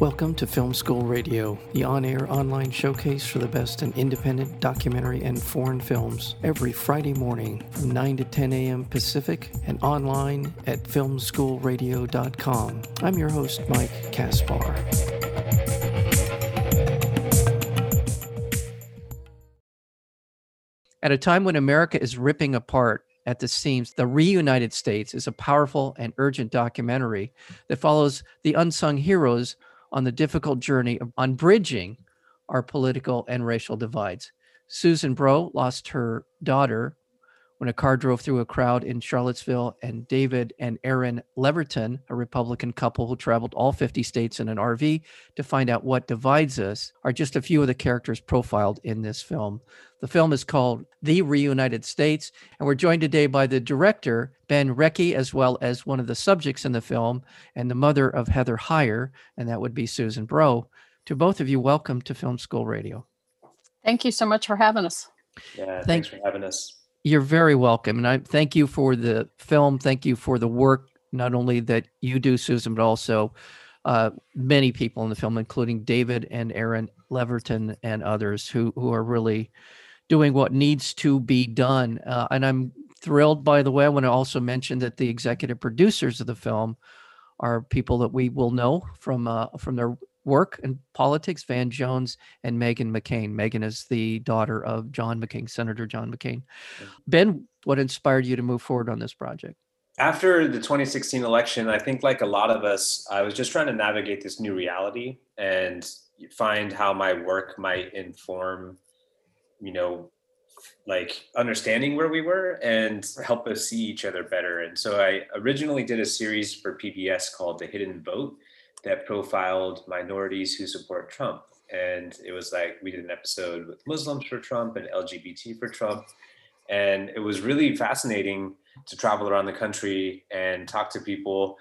Welcome to Film School Radio, the on-air online showcase for the best in independent documentary and foreign films, every Friday morning from 9 to 10 a.m. Pacific and online at filmschoolradio.com. I'm your host, Mike Kaspar. At a time when America is ripping apart at the seams, The Reunited States is a powerful and urgent documentary that follows the unsung heroes on the difficult journey on bridging our political and racial divides. Susan Bro lost her daughter when a car drove through a crowd in Charlottesville, and David and Erin Leverton, a Republican couple who traveled all 50 states in an RV to find out what divides us, are just a few of the characters profiled in this film. The film is called The Reunited States, and we're joined today by the director, Ben Rekhi, as well as one of the subjects in the film, and the mother of Heather Heyer, and that would be Susan Bro. To both of you, welcome to Film School Radio. Thank you so much for having us. Yeah, thanks for having us. You're very welcome. And I thank you for the film. Thank you for the work, not only that you do, Susan, but also many people in the film, including David and Erin Leverton and others who are really doing what needs to be done. And I'm thrilled, by the way. I want to also mention that the executive producers of the film are people that we will know from their work in politics, Van Jones and Megan McCain. Megan is the daughter of John McCain, Senator John McCain. Ben, what inspired you to move forward on this project? After the 2016 election, I think like a lot of us, I was just trying to navigate this new reality and find how my work might inform, you know, like understanding where we were and help us see each other better. And so I originally did a series for PBS called The Hidden Vote that profiled minorities who support Trump. And it was like, we did an episode with Muslims for Trump and LGBT for Trump. And it was really fascinating to travel around the country and talk to people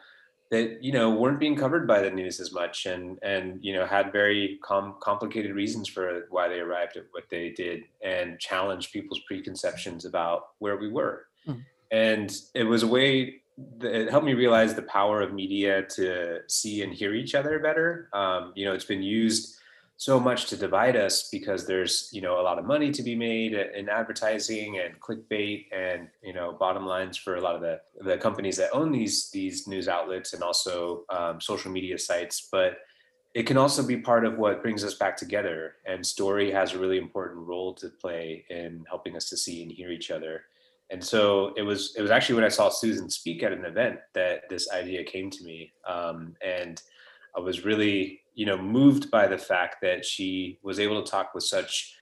that, you know, weren't being covered by the news as much and you know, had very complicated reasons for why they arrived at what they did and challenged people's preconceptions about where we were. Mm. And it was a way, it helped me realize the power of media to see and hear each other better. You know, it's been used so much to divide us because there's, you know, a lot of money to be made in advertising and clickbait and, you know, bottom lines for a lot of the companies that own these news outlets and also social media sites. But it can also be part of what brings us back together. And story has a really important role to play in helping us to see and hear each other. And so it was actually when I saw Susan speak at an event that this idea came to me. And I was really, you know, moved by the fact that she was able to talk with such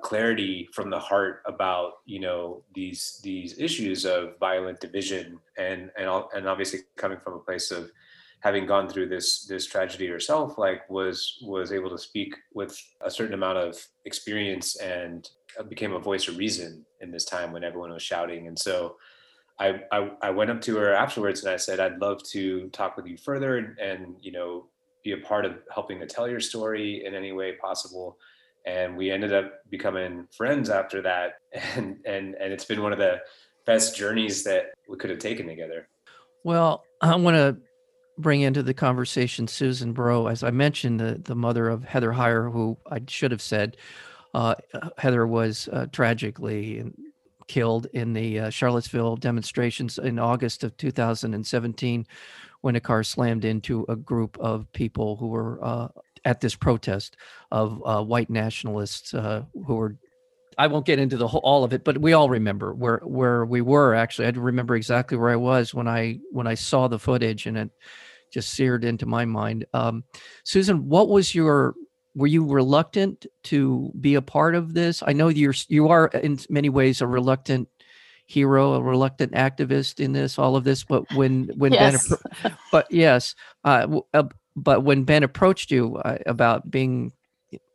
clarity from the heart about, you know, these issues of violent division and obviously coming from a place of having gone through this tragedy herself, like was able to speak with a certain amount of experience and became a voice of reason in this time when everyone was shouting. And so I went up to her afterwards and I said, I'd love to talk with you further and you know, be a part of helping to tell your story in any way possible. And we ended up becoming friends after that. And it's been one of the best journeys that we could have taken together. Well, I want to bring into the conversation Susan Bro, as I mentioned, the mother of Heather Heyer, who I should have said, Heather was tragically killed in the Charlottesville demonstrations in August of 2017 when a car slammed into a group of people who were at this protest of white nationalists who were, I won't get into all of it, but we all remember where we were. Actually, I remember exactly where I was when I saw the footage, and it just seared into my mind. Susan, what was were you reluctant to be a part of this? I know you are in many ways a reluctant hero, a reluctant activist in this, all of this. But when yes. But when Ben approached you about being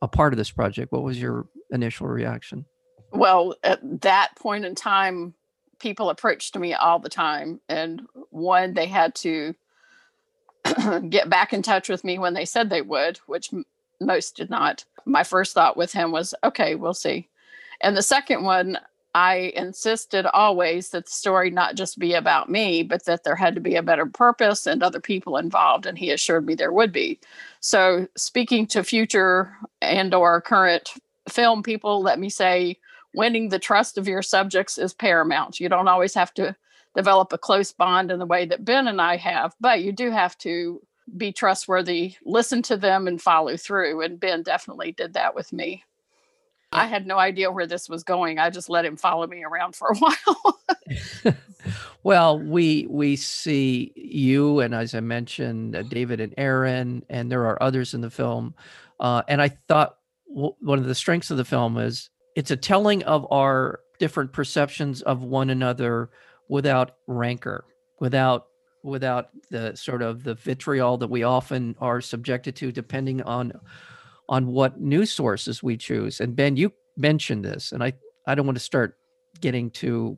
a part of this project, what was your initial reaction? Well, at that point in time, people approached me all the time. And one, they had to get back in touch with me when they said they would, which most did not. My first thought with him was, okay, we'll see. And the second one, I insisted always that the story not just be about me, but that there had to be a better purpose and other people involved, and he assured me there would be. So speaking to future and or current film people, let me say, winning the trust of your subjects is paramount. You don't always have to develop a close bond in the way that Ben and I have, but you do have to be trustworthy, listen to them, and follow through. And Ben definitely did that with me. I had no idea where this was going. I just let him follow me around for a while. Well, we see you, and as I mentioned, David and Aaron, and there are others in the film. And I thought one of the strengths of the film is it's a telling of our different perceptions of one another without rancor, without the sort of the vitriol that we often are subjected to, depending on what news sources we choose. And Ben, you mentioned this, and I don't want to start getting too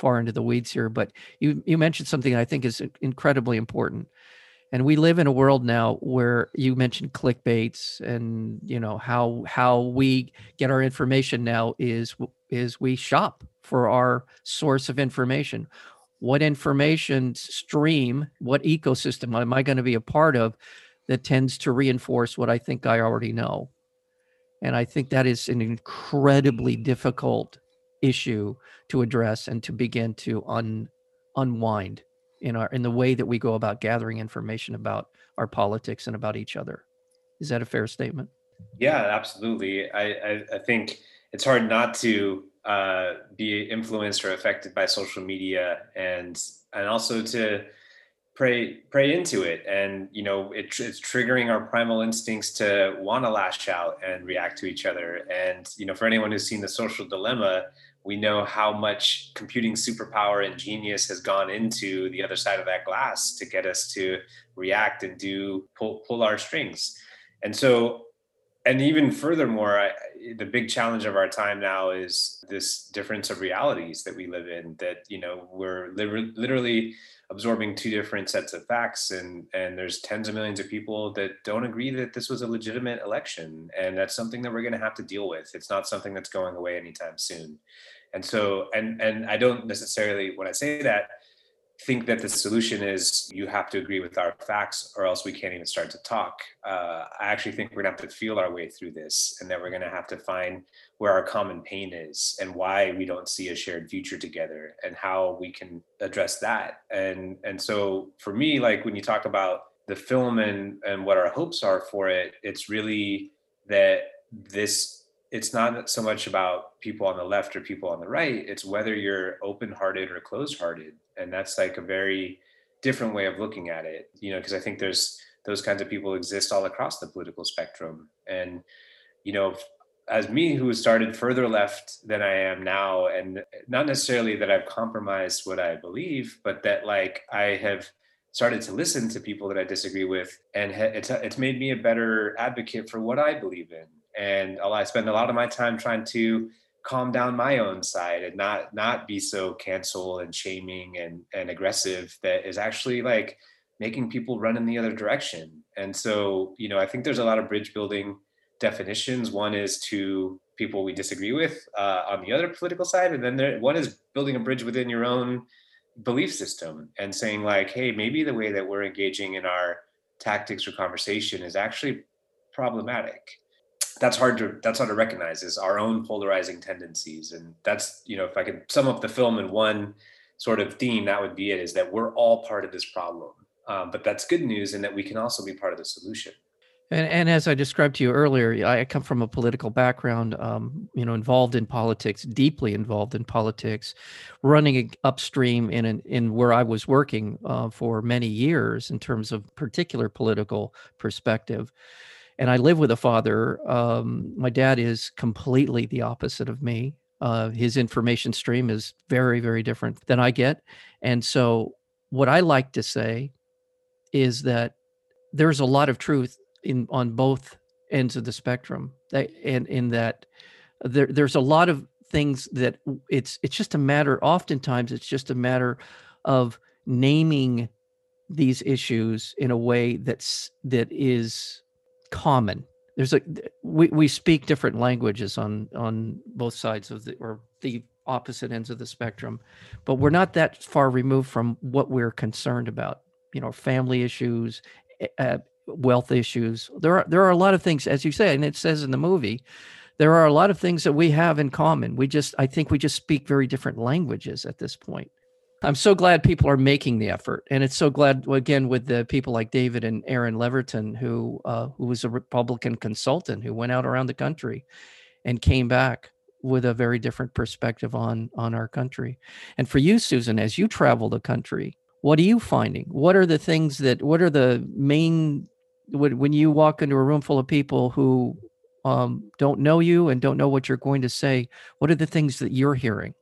far into the weeds here, but you mentioned something I think is incredibly important. And we live in a world now where you mentioned clickbaits, and you know how we get our information now is we shop for our source of information. What information stream, what ecosystem am I going to be a part of that tends to reinforce what I think I already know? And I think that is an incredibly difficult issue to address and to begin to unwind in the way that we go about gathering information about our politics and about each other. Is that a fair statement? Yeah, absolutely. I think it's hard not to be influenced or affected by social media, and also to pray into it. And, you know, it's triggering our primal instincts to want to lash out and react to each other. And, you know, for anyone who's seen The Social Dilemma, we know how much computing superpower and genius has gone into the other side of that glass to get us to react and pull our strings. And so, and even furthermore, the big challenge of our time now is this difference of realities that we live in, that, you know, we're literally absorbing two different sets of facts. And there's tens of millions of people that don't agree that this was a legitimate election. And that's something that we're going to have to deal with. It's not something that's going away anytime soon. And so, and I don't necessarily, when I say that, think that the solution is you have to agree with our facts or else we can't even start to talk. I actually think we're gonna have to feel our way through this, and that we're gonna have to find where our common pain is and why we don't see a shared future together and how we can address that. And so for me, like when you talk about the film and what our hopes are for it, it's really that it's not so much about people on the left or people on the right. It's whether you're open-hearted or closed-hearted. And that's like a very different way of looking at it, you know, because I think there's those kinds of people exist all across the political spectrum. And, you know, as me who started further left than I am now, and not necessarily that I've compromised what I believe, but that like I have started to listen to people that I disagree with, and it's made me a better advocate for what I believe in. And I spend a lot of my time trying to calm down my own side and not be so cancel and shaming and aggressive that is actually like making people run in the other direction. And so, you know, I think there's a lot of bridge building definitions. One is to people we disagree with on the other political side. And then one is building a bridge within your own belief system and saying like, hey, maybe the way that we're engaging in our tactics or conversation is actually problematic. That's hard to recognize, is our own polarizing tendencies. And that's, you know, if I could sum up the film in one sort of theme, that would be it, is that we're all part of this problem. But that's good news, and that we can also be part of the solution. And as I described to you earlier, I come from a political background, you know, involved in politics, deeply involved in politics, running upstream in where I was working for many years in terms of particular political perspective. And I live with a father. My dad is completely the opposite of me. His information stream is very, very different than I get. And so what I like to say is that there's a lot of truth on both ends of the spectrum. And in that there's a lot of things that it's just a matter, oftentimes it's just a matter of naming these issues in a way that is common. We speak different languages on both sides of the opposite ends of the spectrum, but we're not that far removed from what we're concerned about, you know, family issues, wealth issues. There are a lot of things, as you say, and it says in the movie, there are a lot of things that we have in common. I think we just speak very different languages at this point. I'm so glad people are making the effort. And it's so glad, again, with the people like David and Aaron Leverton, who was a Republican consultant who went out around the country and came back with a very different perspective on our country. And for you, Susan, as you travel the country, what are you finding? When you walk into a room full of people who don't know you and don't know what you're going to say, what are the things that you're hearing?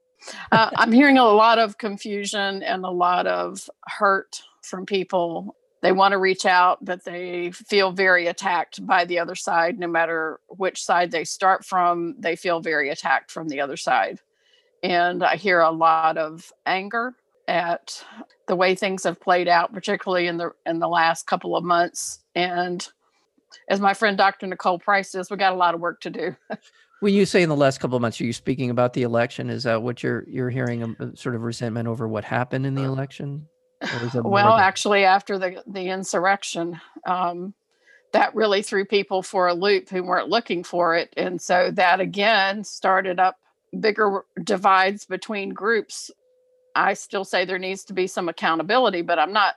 I'm hearing a lot of confusion and a lot of hurt from people. They want to reach out, but they feel very attacked by the other side. No matter which side they start from, they feel very attacked from the other side. And I hear a lot of anger at the way things have played out, particularly in the last couple of months. And as my friend Dr. Nicole Price says, we got a lot of work to do. When you say in the last couple of months, are you speaking about the election? Is that what you're hearing, a sort of resentment over what happened in the election? Well, actually, after the insurrection, that really threw people for a loop who weren't looking for it. And so that, again, started up bigger divides between groups. I still say there needs to be some accountability, but I'm not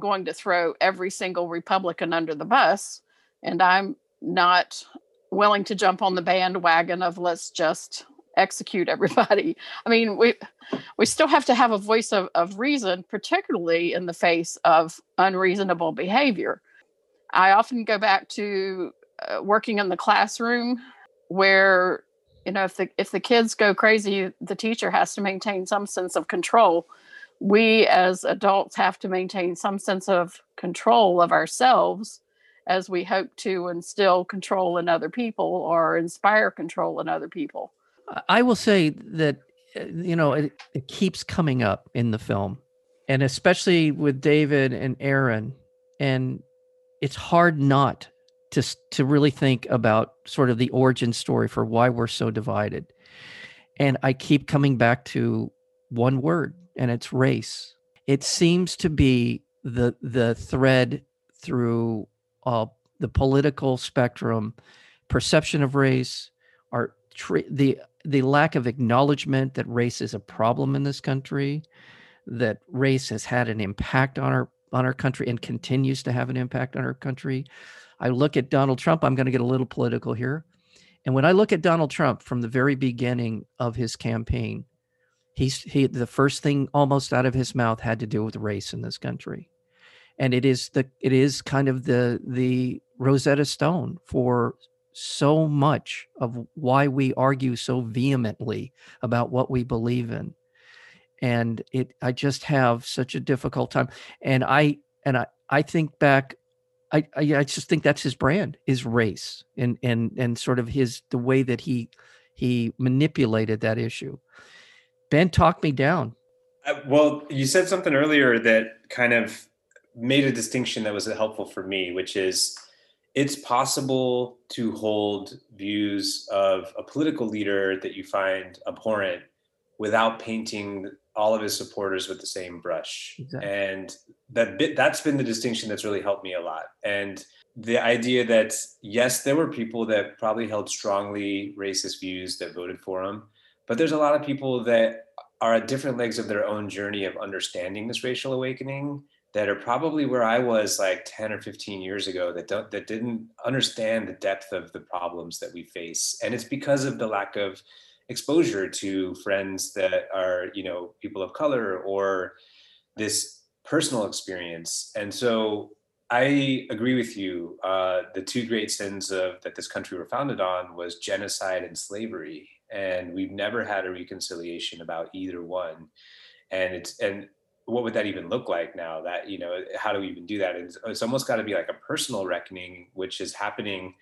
going to throw every single Republican under the bus. And I'm not willing to jump on the bandwagon of let's just execute everybody. I mean, we still have to have a voice of reason, particularly in the face of unreasonable behavior. I often go back to working in the classroom where, you know, if the kids go crazy, the teacher has to maintain some sense of control. We as adults have to maintain some sense of control of ourselves as we hope to instill control in other people or inspire control in other people. I will say that, you know, it keeps coming up in the film, and especially with David and Aaron, and it's hard not to really think about sort of the origin story for why we're so divided. And I keep coming back to one word, and it's race. It seems to be the thread through the political spectrum, perception of race, the lack of acknowledgement that race is a problem in this country, that race has had an impact on our country and continues to have an impact on our country. I look at Donald Trump. I'm going to get a little political here. And when I look at Donald Trump from the very beginning of his campaign, the first thing almost out of his mouth had to do with race in this country. And it is kind of the Rosetta Stone for so much of why we argue so vehemently about what we believe in. And I just have such a difficult time. And I think back, I just think that's his brand, is race, and sort of the way that he manipulated that issue. Ben, talk me down. Well, you said something earlier that kind of made a distinction that was helpful for me, which is it's possible to hold views of a political leader that you find abhorrent without painting all of his supporters with the same brush. Exactly. And that's been the distinction that's really helped me a lot. And the idea that, yes, there were people that probably held strongly racist views that voted for him, but there's a lot of people that are at different legs of their own journey of understanding this racial awakening that are probably where I was like 10 or 15 years ago that didn't understand the depth of the problems that we face. And it's because of the lack of exposure to friends that are, you know, people of color or this personal experience. And so I agree with you. The two great sins that this country were founded on was genocide and slavery. And we've never had a reconciliation about either one. And what would that even look like now? That, you know, how do we even do that? It's almost got to be like a personal reckoning, which is happening,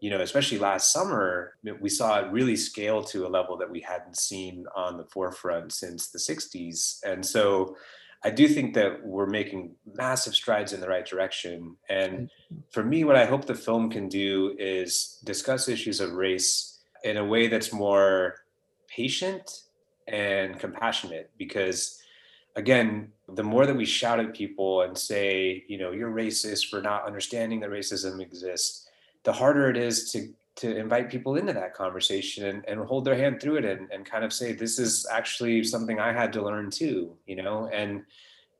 you know, especially last summer. We saw it really scale to a level that we hadn't seen on the forefront since the 60s. And so I do think that we're making massive strides in the right direction. And for me, what I hope the film can do is discuss issues of race in a way that's more patient and compassionate, because again, the more that we shout at people and say, you know, you're racist for not understanding that racism exists, the harder it is to invite people into that conversation and hold their hand through it and kind of say, this is actually something I had to learn too, you know?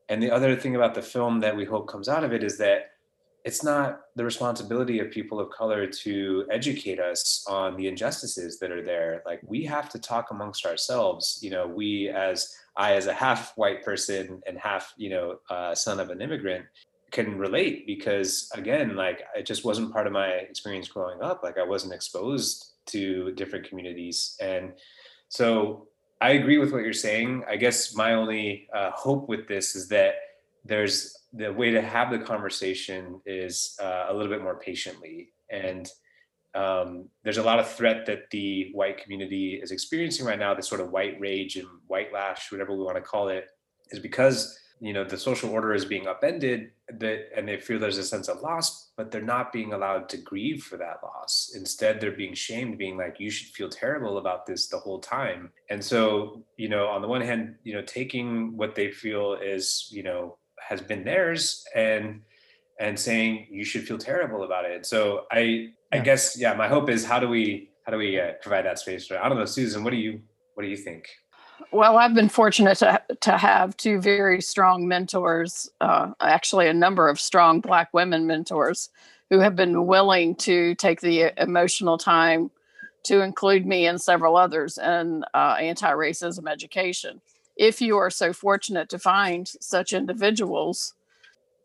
And the other thing about the film that we hope comes out of it is that it's not the responsibility of people of color to educate us on the injustices that are there. Like, we have to talk amongst ourselves. You know, I as a half white person and half, son of an immigrant, can relate, because again, like, it just wasn't part of my experience growing up. Like, I wasn't exposed to different communities. And so I agree with what you're saying. I guess my only hope with this is that there's the way to have the conversation is a little bit more patiently. And there's a lot of threat that the white community is experiencing right now, this sort of white rage and white lash, whatever we want to call it, is because, you know, the social order is being upended, and they feel there's a sense of loss, but they're not being allowed to grieve for that loss. Instead, they're being shamed, being like, you should feel terrible about this the whole time. And so, you know, on the one hand, you know, taking what they feel is, you know, has been theirs and saying you should feel terrible about it. So I guess, yeah, my hope is how do we provide that space? I don't know, Susan, what do you think? Well, I've been fortunate to have two very strong mentors, actually a number of strong Black women mentors who have been willing to take the emotional time to include me and several others in anti-racism education. If you are so fortunate to find such individuals,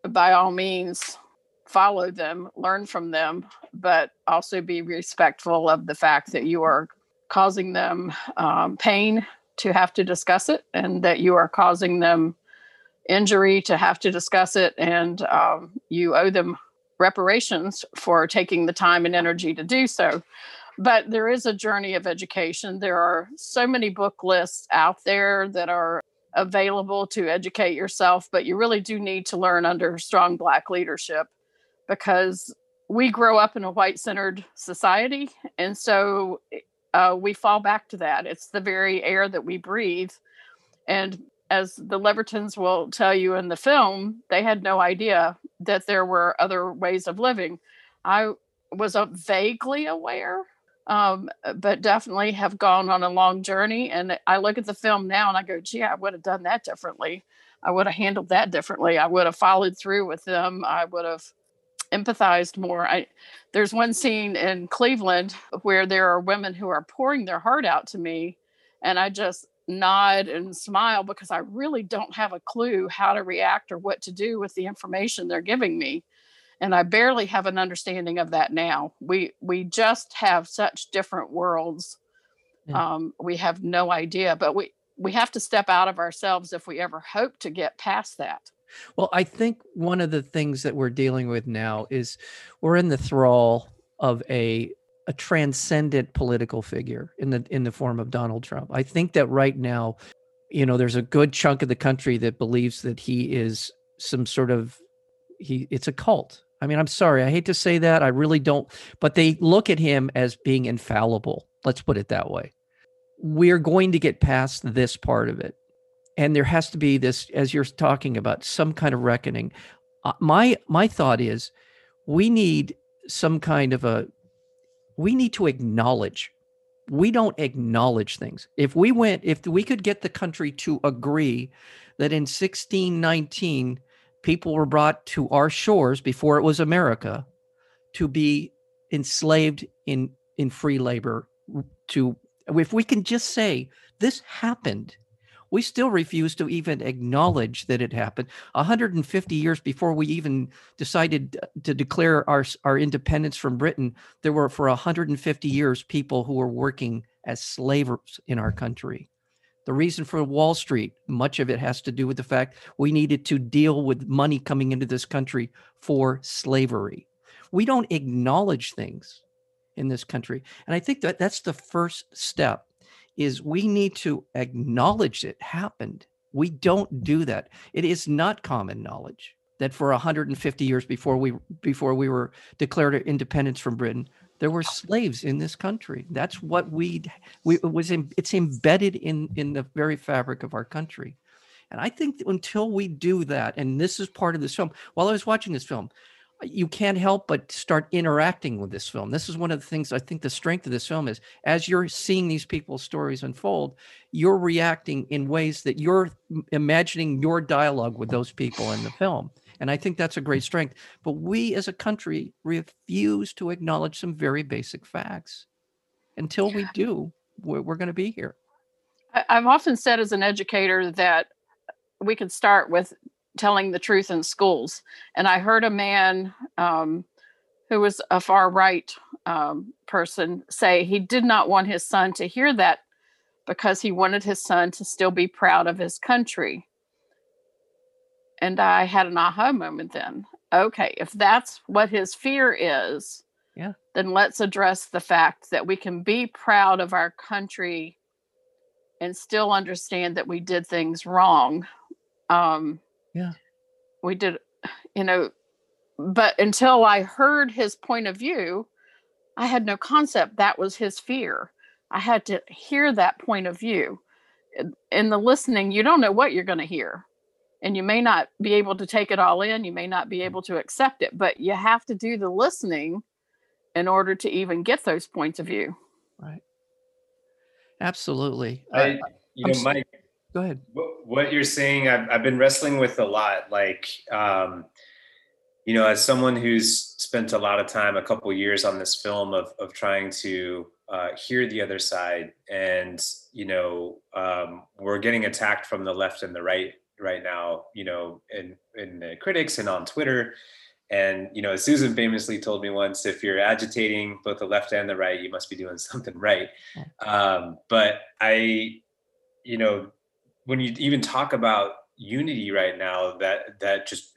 by all means, follow them, learn from them, but also be respectful of the fact that you are causing them pain to have to discuss it, and that you are causing them injury to have to discuss it, and you owe them reparations for taking the time and energy to do so. But there is a journey of education. There are so many book lists out there that are available to educate yourself, but you really do need to learn under strong Black leadership, because we grow up in a white-centered society, and so we fall back to that. It's the very air that we breathe. And as the Levertons will tell you in the film, they had no idea that there were other ways of living. I was vaguely aware, but definitely have gone on a long journey. And I look at the film now and I go, gee, I would have done that differently. I would have handled that differently. I would have followed through with them. I would have empathized more. There's one scene in Cleveland where there are women who are pouring their heart out to me, and I just nod and smile because I really don't have a clue how to react or what to do with the information they're giving me. And I barely have an understanding of that now. We just have such different worlds. Yeah. We have no idea, but we have to step out of ourselves if we ever hope to get past that. Well, I think one of the things that we're dealing with now is we're in the thrall of a transcendent political figure in the form of Donald Trump. I think that right now, you know, there's a good chunk of the country that believes that he is some sort of it's a cult. I mean, I'm sorry. I hate to say that. I really don't. But they look at him as being infallible. Let's put it that way. We're going to get past this part of it. And there has to be this, as you're talking about, some kind of reckoning. My thought is we need some kind of we need to acknowledge. We don't acknowledge things. If we could get the country to agree that in 1619, people were brought to our shores before it was America to be enslaved in free labor. If we can just say this happened, we still refuse to even acknowledge that it happened. 150 years before we even decided to declare our independence from Britain, there were for 150 years people who were working as slavers in our country. The reason for Wall Street, much of it has to do with the fact we needed to deal with money coming into this country for slavery. We don't acknowledge things in this country. And I think that that's the first step, is we need to acknowledge it happened. We don't do that. It is not common knowledge that for 150 years before we were declared independence from Britain, There were slaves in this country. That's what it's embedded in the very fabric of our country. And I think that until we do that, and this is part of this film, while I was watching this film, you can't help but start interacting with this film. This is one of the things I think the strength of this film is, as you're seeing these people's stories unfold, you're reacting in ways that you're imagining your dialogue with those people in the film. And I think that's a great strength. But we as a country refuse to acknowledge some very basic facts. Until we do, we're going to be here. I've often said as an educator that we could start with telling the truth in schools. And I heard a man who was a far right person say he did not want his son to hear that because he wanted his son to still be proud of his country. And I had an aha moment then. Okay, if that's what his fear is, then let's address the fact that we can be proud of our country and still understand that we did things wrong. We did, but until I heard his point of view, I had no concept that was his fear. I had to hear that point of view. In the listening, you don't know what you're going to hear. And you may not be able to take it all in. You may not be able to accept it, but you have to do the listening in order to even get those points of view. Right. Absolutely. Mike, go ahead. What you're saying, I've been wrestling with a lot. Like, as someone who's spent a lot of time, a couple of years on this film of trying to hear the other side, and, we're getting attacked from the left and the right now, in the critics and on Twitter. And, Susan famously told me once, if you're agitating both the left and the right, you must be doing something right. But I, when you even talk about unity right now, that just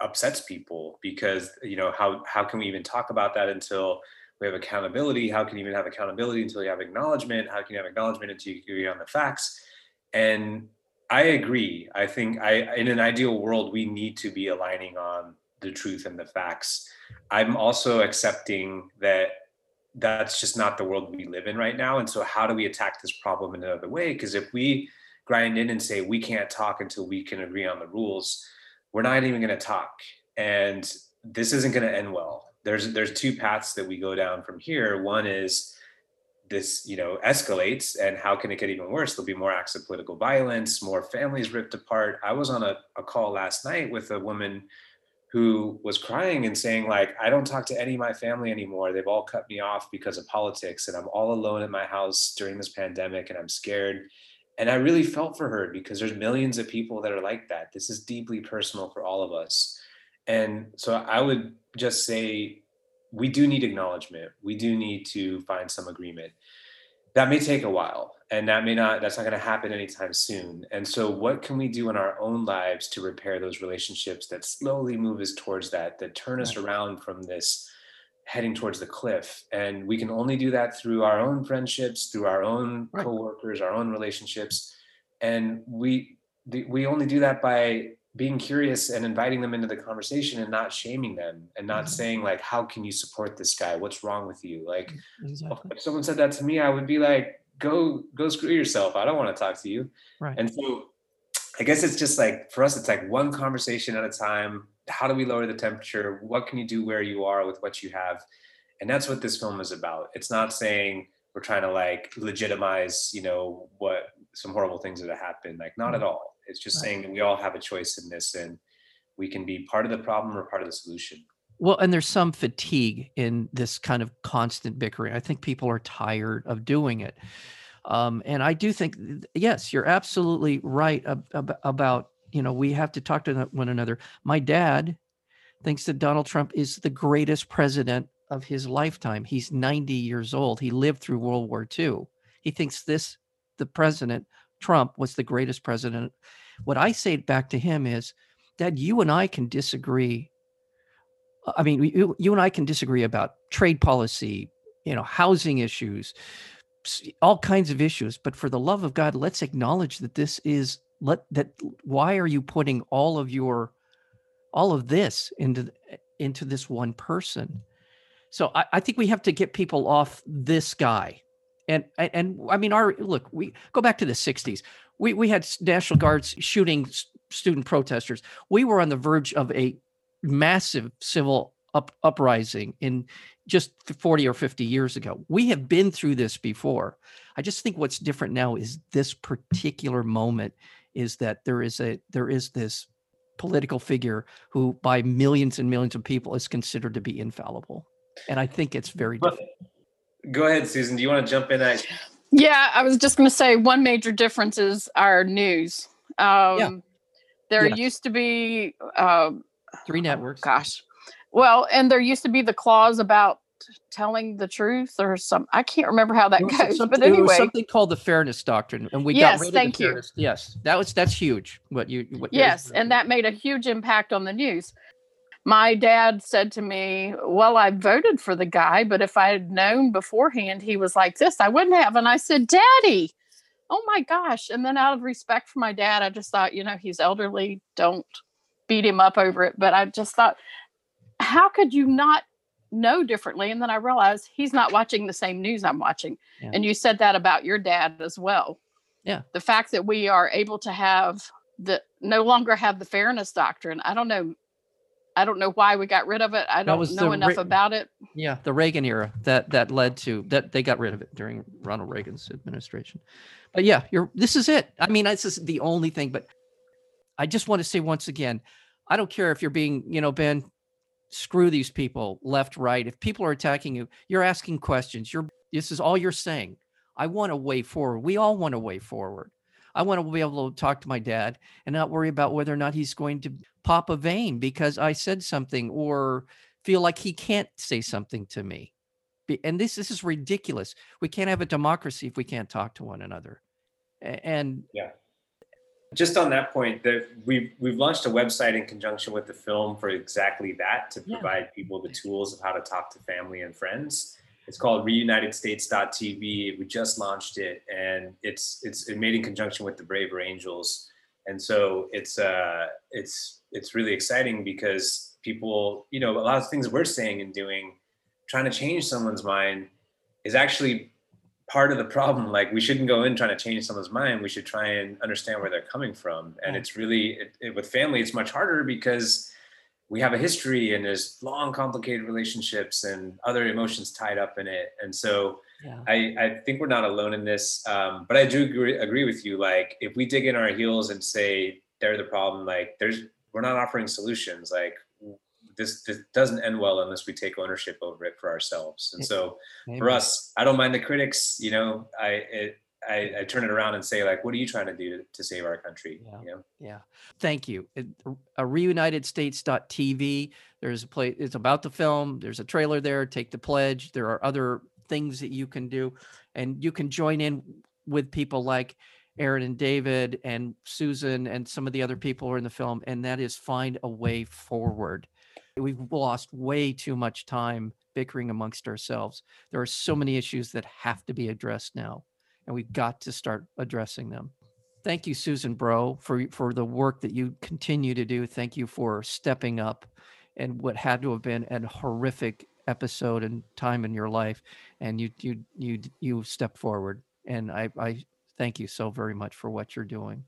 upsets people because, how can we even talk about that until we have accountability? How can you even have accountability until you have acknowledgement? How can you have acknowledgement until you agree on the facts? And I agree. I think in an ideal world, we need to be aligning on the truth and the facts. I'm also accepting that that's just not the world we live in right now. And so how do we attack this problem in another way? Because if we grind in and say, we can't talk until we can agree on the rules, we're not even going to talk. And this isn't going to end well. There's two paths that we go down from here. One is this, escalates, and how can it get even worse? There'll be more acts of political violence, more families ripped apart. I was on a call last night with a woman who was crying and saying, like, I don't talk to any of my family anymore. They've all cut me off because of politics, and I'm all alone in my house during this pandemic, and I'm scared. And I really felt for her because there's millions of people that are like that. This is deeply personal for all of us. And so I would just say, we do need acknowledgement. We do need to find some agreement. That may take a while, and that's not going to happen anytime soon. And so what can we do in our own lives to repair those relationships that slowly move us towards that turn us around from this heading towards the cliff? And we can only do that through our own friendships, through our own coworkers, our own relationships. And we only do that by being curious and inviting them into the conversation and not shaming them and not saying, like, how can you support this guy? What's wrong with you? Like, if someone said that to me, I would be like, go screw yourself. I don't want to talk to you. Right. And so I guess it's just like, for us, it's like one conversation at a time. How do we lower the temperature? What can you do where you are with what you have? And that's what this film is about. It's not saying we're trying to, like, legitimize, what some horrible things that have happened. Like, not at all. It's just saying that we all have a choice in this, and we can be part of the problem or part of the solution. Well, and there's some fatigue in this kind of constant bickering. I think people are tired of doing it. And I do think, yes, you're absolutely right about, we have to talk to one another. My dad thinks that Donald Trump is the greatest president of his lifetime. He's 90 years old. He lived through World War II. He thinks the president Trump was the greatest president. What I say back to him is that you and I can disagree. I mean, you and I can disagree about trade policy, housing issues, all kinds of issues. But for the love of God, let's acknowledge that why are you putting all of this into this one person? So I think we have to get people off this guy. And I mean, we go back to the 60s. We had National Guards shooting student protesters. We were on the verge of a massive civil uprising in just 40 or 50 years ago. We have been through this before. I just think what's different now is this particular moment is that there is this political figure who by millions and millions of people is considered to be infallible. And I think it's very different. Go ahead, Susan. Do you want to jump in? Yeah, I was just going to say one major difference is our news. There used to be... three networks. Gosh. Well, and there used to be the clause about telling the truth or some. I can't remember how that goes, but anyway. There was something called the Fairness Doctrine, and we got rid of the fairness. Yes, that's huge. And that made a huge impact on the news. My dad said to me, well, I voted for the guy, but if I had known beforehand he was like this, I wouldn't have. And I said, Daddy, oh my gosh. And then out of respect for my dad, I just thought, he's elderly, don't beat him up over it. But I just thought, how could you not know differently? And then I realized he's not watching the same news I'm watching. Yeah. And you said that about your dad as well. Yeah. The fact that we are able to no longer have the Fairness Doctrine. I don't know why we got rid of it. I don't know enough about it. Yeah, the Reagan era that led to that. They got rid of it during Ronald Reagan's administration. But yeah, this is it. I mean, this is the only thing. But I just want to say once again, I don't care if you're being, Ben, screw these people, left, right. If people are attacking you, you're asking questions. This is all you're saying. I want a way forward. We all want a way forward. I want to be able to talk to my dad and not worry about whether or not he's going to pop a vein because I said something or feel like he can't say something to me. And this is ridiculous. We can't have a democracy if we can't talk to one another. And yeah, just on that point, that we've launched a website in conjunction with the film for exactly that, to provide people the tools of how to talk to family and friends. It's called reunitedstates.tv. We just launched it, and it's made in conjunction with the Braver Angels, and so it's really exciting because people, a lot of things we're saying and doing, trying to change someone's mind, is actually part of the problem. Like, we shouldn't go in trying to change someone's mind. We should try and understand where they're coming from, and it's really with family, it's much harder because we have a history and there's long, complicated relationships and other emotions tied up in it. And so I think we're not alone in this, but I do agree with you. Like, if we dig in our heels and say they're the problem, like we're not offering solutions. Like, this doesn't end well unless we take ownership over it for ourselves. And so for us, I don't mind the critics, I turn it around and say, like, what are you trying to do to save our country? Yeah. Yeah. Thank you. Reunitedstates.tv. There's a place. It's about the film. There's a trailer there. Take the pledge. There are other things that you can do, and you can join in with people like Aaron and David and Susan and some of the other people who are in the film. And that is find a way forward. We've lost way too much time bickering amongst ourselves. There are so many issues that have to be addressed now, and we've got to start addressing them. Thank you, Susan Bro, for the work that you continue to do. Thank you for stepping up in what had to have been a horrific episode and time in your life. And you stepped forward. And I thank you so very much for what you're doing.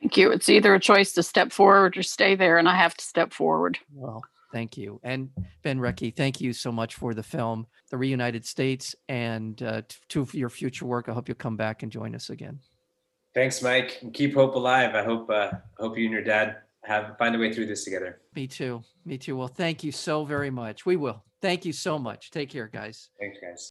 Thank you. It's either a choice to step forward or stay there, and I have to step forward. Well, thank you. And Ben Rekhi, thank you so much for the film, The Reunited States, and to your future work. I hope you'll come back and join us again. Thanks, Mike. And keep hope alive. I hope you and your dad find a way through this together. Me too. Well, thank you so very much. We will. Thank you so much. Take care, guys. Thanks, guys.